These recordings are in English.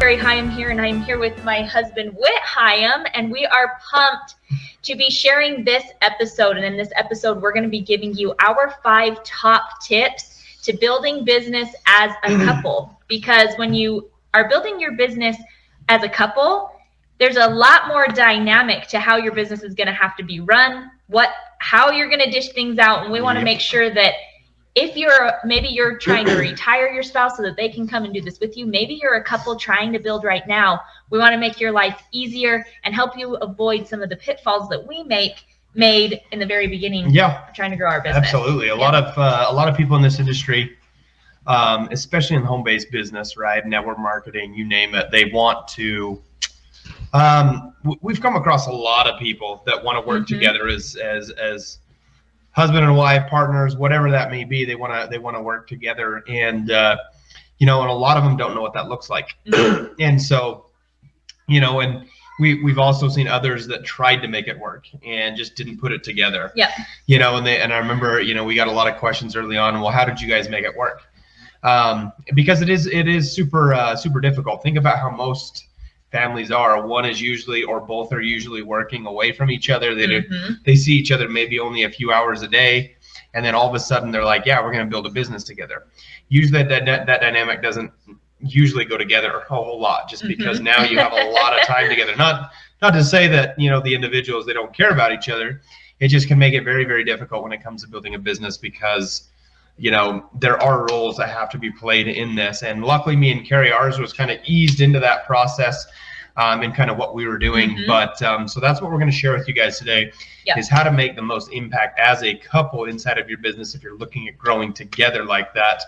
Carrie Hyam here, and I'm here with my husband, Wit Hyam, and we are pumped to be sharing this episode. And in this episode, we're going to be giving you our 5 top tips to building business as a couple. Because when you are building your business as a couple, there's a lot more dynamic to how your business is going to have to be run, how you're going to dish things out. And we want to make sure that if maybe you're trying to retire your spouse so that they can come and do this with you, maybe you're a couple trying to build right now. We want to make your life easier and help you avoid some of the pitfalls that we made in the very beginning. Yeah, trying to grow our business. Absolutely, a lot of people in this industry, especially in home-based business, right? Network marketing, you name it. They want to. We've come across a lot of people that want to work together as husband and wife, partners, whatever that may be. They want to work together, and and a lot of them don't know what that looks like. And so, and we've also seen others that tried to make it work and just didn't put it together. Yeah. And I remember, we got a lot of questions early on. Well, how did you guys make it work? Because it is super super difficult. Think about how most families are. One is usually, or both are usually, working away from each other. They see each other maybe only a few hours a day, and then all of a sudden they're like, yeah, we're going to build a business together. Usually that dynamic doesn't usually go together a whole lot, just because now you have a lot of time together. Not to say that the individuals, they don't care about each other. It just can make it very, very difficult when it comes to building a business, because there are roles that have to be played in this. And luckily, me and Carrie, ours was kind of eased into that process and kind of what we were doing. But so that's what we're going to share with you guys today, is how to make the most impact as a couple inside of your business if you're looking at growing together like that,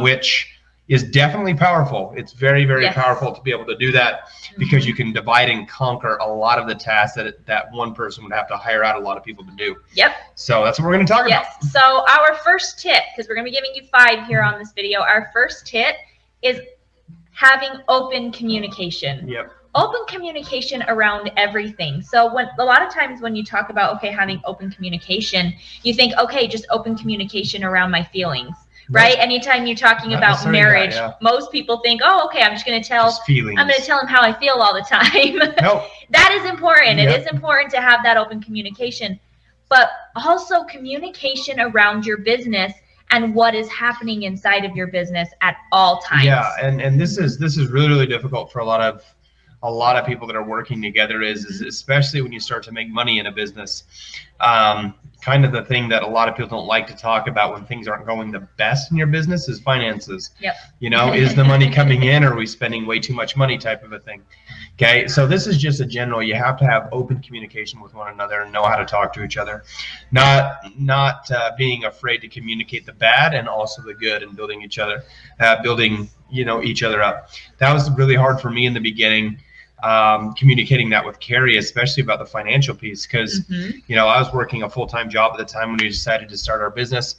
which is definitely powerful. It's very, very powerful to be able to do that, because you can divide and conquer a lot of the tasks that one person would have to hire out a lot of people to do. Yep. So that's what we're going to talk about. Yes. So our first tip, because we're going to be giving you 5 here on this video, our first tip is having open communication. Yep. Open communication around everything. So a lot of times when you talk about, having open communication, you think, just open communication around my feelings. Right? Anytime you're talking about marriage, most people think, I'm just going to tell him how I feel all the time. Nope. That is important. Yep. It is important to have that open communication, but also communication around your business and what is happening inside of your business at all times. Yeah. And this is really, really difficult for a lot of people that are working together, is especially when you start to make money in a business, kind of the thing that a lot of people don't like to talk about when things aren't going the best in your business is finances. Yep. Is the money coming in, or are we spending way too much money, type of a thing. Okay. So this is just a general, you have to have open communication with one another and know how to talk to each other, not being afraid to communicate the bad and also the good, and building each other up. That was really hard for me in the beginning. Communicating that with Carrie, especially about the financial piece, because I was working a full-time job at the time when we decided to start our business,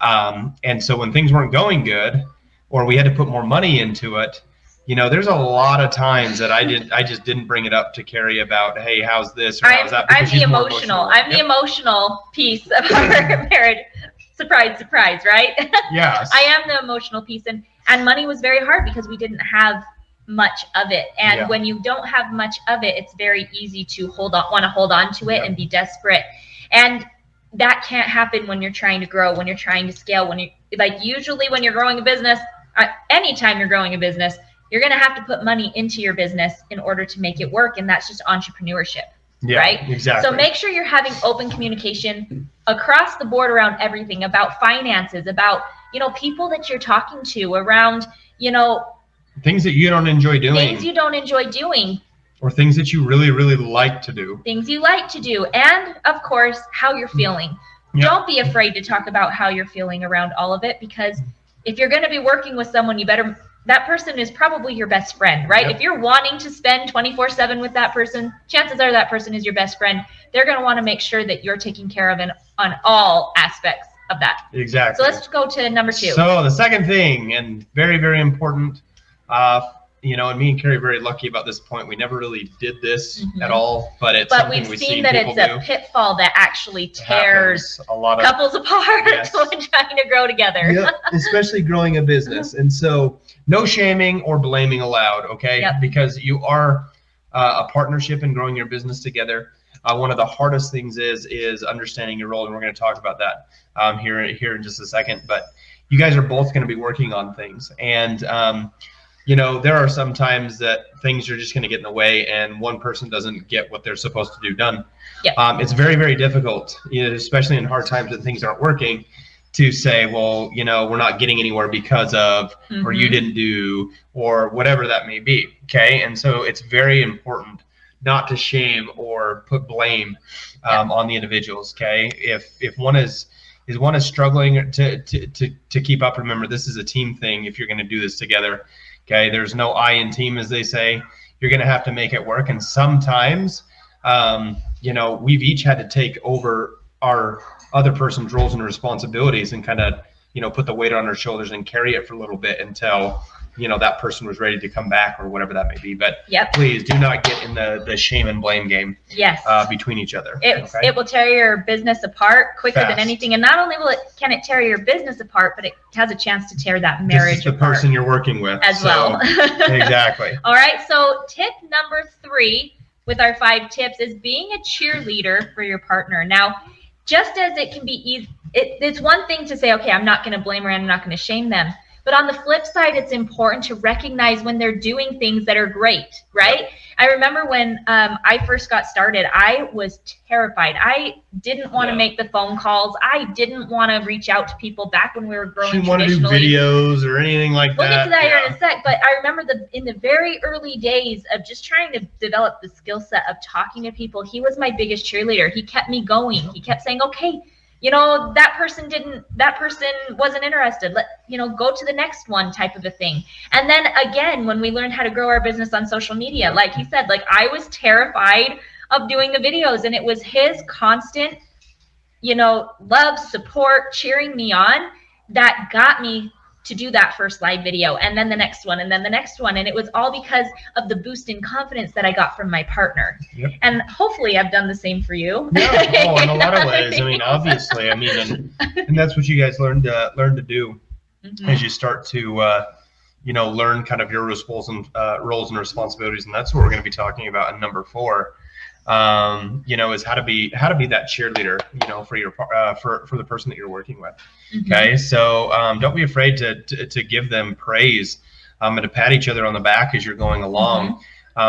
and so when things weren't going good, or we had to put more money into it, there's a lot of times that I just didn't bring it up to Carrie about, hey, how's this, or how's that, because I'm the emotional. I'm the emotional piece of our marriage. Surprise, surprise, right? Yes. I am the emotional piece, and money was very hard because we didn't have much of it, and when you don't have much of it, it's very easy to hold on to it and be desperate, and that can't happen when you're trying to grow, when you're trying to scale, when you usually when you're growing a business. Anytime you're growing a business, you're going to have to put money into your business in order to make it work, and that's just entrepreneurship. Yeah, right? Exactly. So make sure you're having open communication across the board around everything, about finances, about people that you're talking to, around things that you don't enjoy doing. Things you don't enjoy doing. Or things that you really, really like to do. Things you like to do. And, of course, how you're feeling. Yeah. Don't be afraid to talk about how you're feeling around all of it, because if you're going to be working with someone, you better that person is probably your best friend, right? Yep. If you're wanting to spend 24/7 with that person, chances are that person is your best friend. They're going to want to make sure that you're taken care of on all aspects of that. Exactly. So let's go to number 2. So the second thing, and very, very important, and me and Carrie are very lucky about this point. We never really did this at all, but it's something we've seen that it's a pitfall that actually tears a lot of couples apart when trying to grow together. Yep. Especially growing a business. And so no shaming or blaming allowed, okay? Yep. Because you are a partnership in growing your business together. One of the hardest things is understanding your role, and we're going to talk about that here in just a second. But you guys are both going to be working on things, and there are some times that things are just going to get in the way and one person doesn't get what they're supposed to do done. Yep. It's very, very difficult, especially in hard times when things aren't working, to say, well, we're not getting anywhere because of, or you didn't do, or whatever that may be. Okay. And so it's very important not to shame or put blame on the individuals. Okay. If one is struggling to keep up, remember, this is a team thing. If you're going to do this together, okay, there's no I in team, as they say. You're going to have to make it work. And sometimes, we've each had to take over our other person's roles and responsibilities and kind of, put the weight on our shoulders and carry it for a little bit until, that person was ready to come back or whatever that may be. But please do not get in the shame and blame game between each other. It will tear your business apart quicker than anything. And not only can it tear your business apart, but it has a chance to tear that marriage apart. This is the person you're working with. Exactly. All right. So tip number 3 with our 5 tips is being a cheerleader for your partner. Now, just as it can be easy, it's one thing to say, okay, I'm not going to blame her and I'm not going to shame them. But on the flip side, it's important to recognize when they're doing things that are great, right? I remember when I first got started, I was terrified. I didn't want to make the phone calls. I didn't want to reach out to people back when we were growing traditionally. Didn't want to do videos or anything like that. We'll get to that here in a sec. But I remember in the very early days of just trying to develop the skill set of talking to people, he was my biggest cheerleader. He kept me going. He kept saying, okay, that person wasn't interested. Go to the next one type of a thing. And then again, when we learned how to grow our business on social media, like he said, I was terrified of doing the videos, and it was his constant, love, support, cheering me on that got me to do that first live video, and then the next one, and then the next one. And it was all because of the boost in confidence that I got from my partner. Yep. And hopefully I've done the same for you. Yeah, in a lot of ways. Obviously. And that's what you guys learn to do as you start to, learn kind of your roles and responsibilities. And that's what we're going to be talking about in number 4. Is how to be that cheerleader, for your for the person that you're working with. Okay, so don't be afraid to give them praise and to pat each other on the back as you're going along,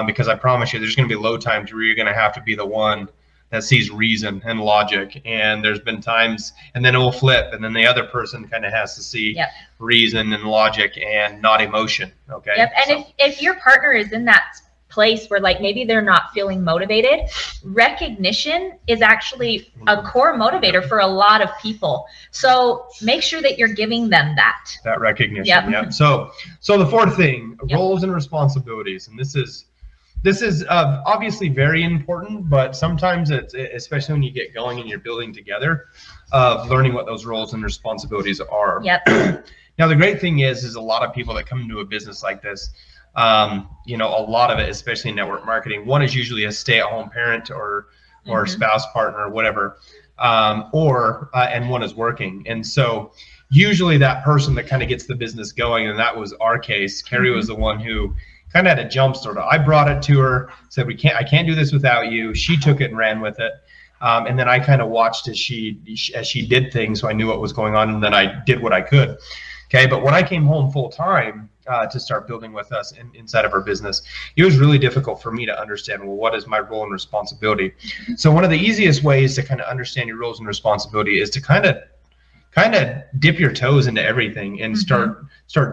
because I promise you, there's going to be low times where you're going to have to be the one that sees reason and logic. And there's been times, and then it will flip, and then the other person kind of has to see reason and logic and not emotion. Okay. Yep. And so, if your partner is in that place where maybe they're not feeling motivated, recognition is actually a core motivator for a lot of people. So make sure that you're giving them that recognition. Yep. So the 4th thing, roles and responsibilities, and this is obviously very important, but sometimes it's, especially when you get going and you're building together, of learning what those roles and responsibilities are. Yep. Now the great thing is a lot of people that come into a business like this, a lot of it, especially in network marketing, one is usually a stay-at-home parent or spouse, partner, whatever, and one is working. And so usually that person that kind of gets the business going, and that was our case. Carrie was the one who kind of had a jump start. I brought it to her, said, I can't do this without you. She took it and ran with it. And then I kind of watched as she did things, so I knew what was going on, and then I did what I could. Okay, but when I came home full time, to start building with us inside of our business, it was really difficult for me to understand, what is my role and responsibility? So one of the easiest ways to kind of understand your roles and responsibility is to kind of dip your toes into everything and start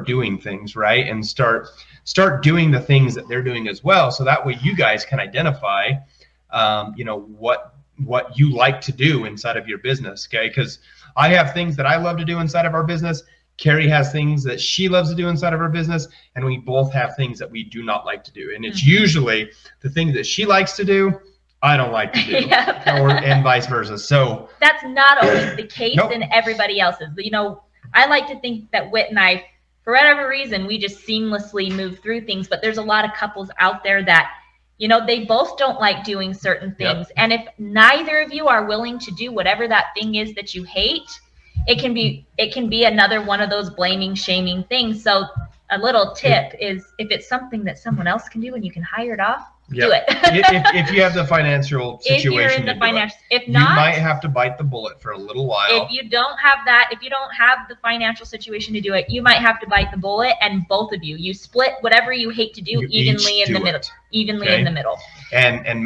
doing things, right? And start doing the things that they're doing as well. So that way you guys can identify, what you like to do inside of your business, okay? Because I have things that I love to do inside of our business. Carrie has things that she loves to do inside of her business, and we both have things that we do not like to do. And it's usually the thing that she likes to do, I don't like to do, and vice versa. So that's not always the case in everybody else's. You know, I like to think that Wit and I, for whatever reason, we just seamlessly move through things. But there's a lot of couples out there that, you know, they both don't like doing certain things. Yep. And if neither of you are willing to do whatever that thing is that you hate, it can be another one of those blaming, shaming things. So a little tip is, if it's something that someone else can do and you can hire it off, do it. if you have the financial situation, if not, you might have to bite the bullet for a little while. If you don't have that, if you don't have the financial situation to do it, you might have to bite the bullet, and both of you split whatever you hate to do evenly in the middle. And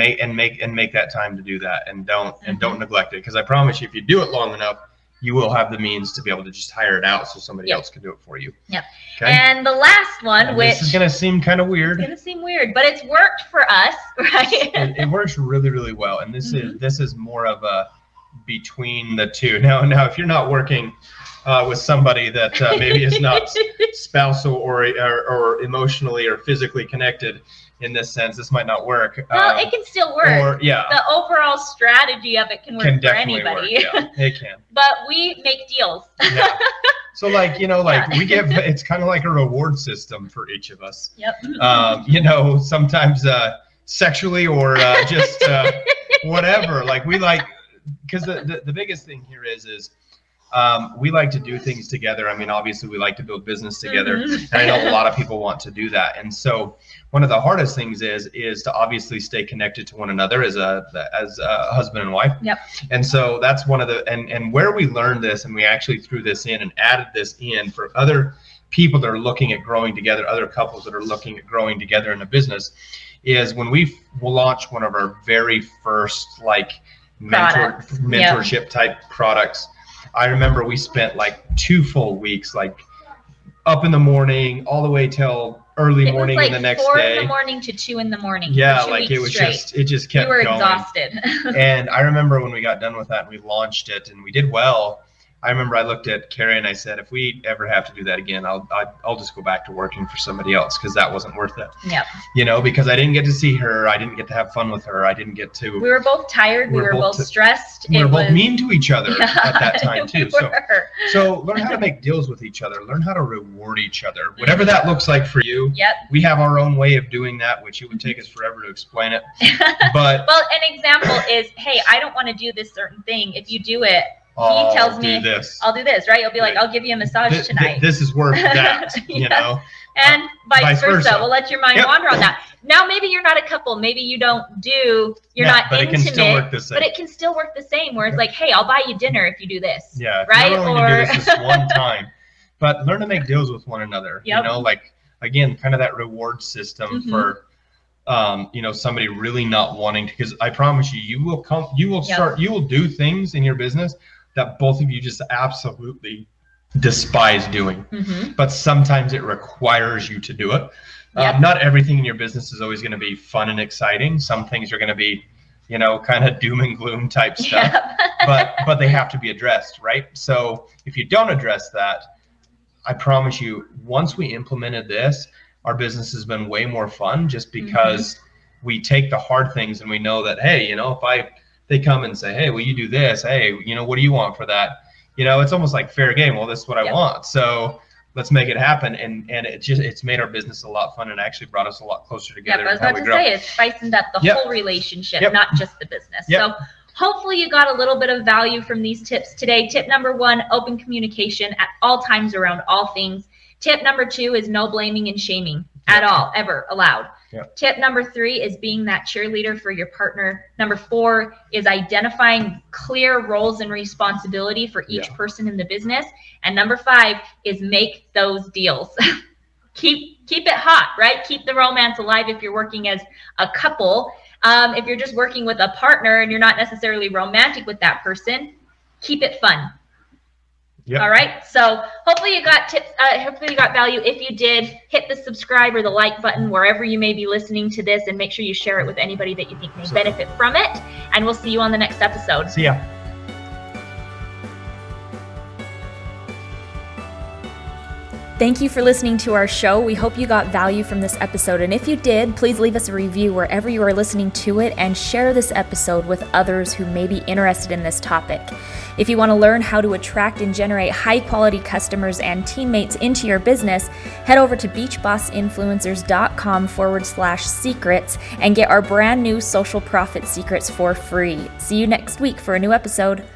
make that time to do that, and don't neglect it, because I promise you, if you do it long enough, you will have the means to be able to just hire it out so somebody else can do it for you. Yep. Okay? And the last one, which this is going to seem kind of weird. It's going to seem weird, but it's worked for us, right? It works really, really well. And this is more of a between the two. Now, if you're not working with somebody that maybe is not spousal or emotionally or physically connected, in this sense, this might not work. Well, it can still work. The overall strategy of it can work for anybody. Work. Yeah, it can. But we make deals. So, we give. It's kind of like a reward system for each of us. Yep. Sometimes sexually or just whatever. Because the biggest thing here is. We like to do things together. I mean, obviously, we like to build business together, and I know a lot of people want to do that. And so, one of the hardest things is to obviously stay connected to one another as a husband and wife. Yep. And so that's one of the and where we learned this, and we actually threw this in and added this in for other people that are looking at growing together, other couples that are looking at growing together in a business, is when we launched one of our very first mentorship type products. I remember we spent 2 full weeks, up in the morning, all the way till early morning and the next day. It was 4 in the morning to 2 in the morning. Yeah, it just kept going. We were exhausted. And I remember when we got done with that and we launched it and we did well. I remember I looked at Carrie and I said, if we ever have to do that again, I'll just go back to working for somebody else, because that wasn't worth it. Yeah. Because I didn't get to see her. I didn't get to have fun with her. I didn't get to. We were both tired. We were both stressed. We were both mean to each other at that time too. So learn how to make deals with each other. Learn how to reward each other. Whatever that looks like for you. Yep. We have our own way of doing that, which it would take us forever to explain it. But an example is, hey, I don't want to do this certain thing. If you do it. He tells me, I'll do this, right? You'll be like, I'll give you a massage tonight. This is worth that, know. And vice versa. We'll let your mind wander on that. Now, maybe you're not a couple. Maybe you're not intimate. But it can still work the same, where it's like, hey, I'll buy you dinner if you do this. Yeah, right? Or do this one time. But learn to make deals with one another. Yep. Again, kind of that reward system for somebody really not wanting to, because I promise you, you will do things in your business that both of you just absolutely despise doing. Mm-hmm. But sometimes it requires you to do it. Yep. Not everything in your business is always going to be fun and exciting. Some things are going to be, kind of doom and gloom type stuff, but they have to be addressed, right? So if you don't address that, I promise you, once we implemented this, our business has been way more fun, just because we take the hard things and we know that, hey, if they come and say, hey, will you do this? Hey, what do you want for that? It's almost like fair game. Well, this is what I want. So let's make it happen. And it's made our business a lot fun and actually brought us a lot closer together. Yeah, I was about to say, it spices up the whole relationship, not just the business. Yep. So hopefully you got a little bit of value from these tips today. Tip number 1, open communication at all times around all things. Tip number 2 is no blaming and shaming at all, ever allowed. Yep. Tip number 3 is being that cheerleader for your partner. Number 4 is identifying clear roles and responsibility for each person in the business. And number 5 is make those deals. Keep it hot, right? Keep the romance alive if you're working as a couple. If you're just working with a partner and you're not necessarily romantic with that person, keep it fun. Yep. All right. So hopefully you got tips. Hopefully you got value. If you did, hit the subscribe or the like button wherever you may be listening to this, and make sure you share it with anybody that you think may benefit from it. And we'll see you on the next episode. See ya. Thank you for listening to our show. We hope you got value from this episode. And if you did, please leave us a review wherever you are listening to it and share this episode with others who may be interested in this topic. If you want to learn how to attract and generate high-quality customers and teammates into your business, head over to beachbossinfluencers.com/secrets and get our brand new social profit secrets for free. See you next week for a new episode.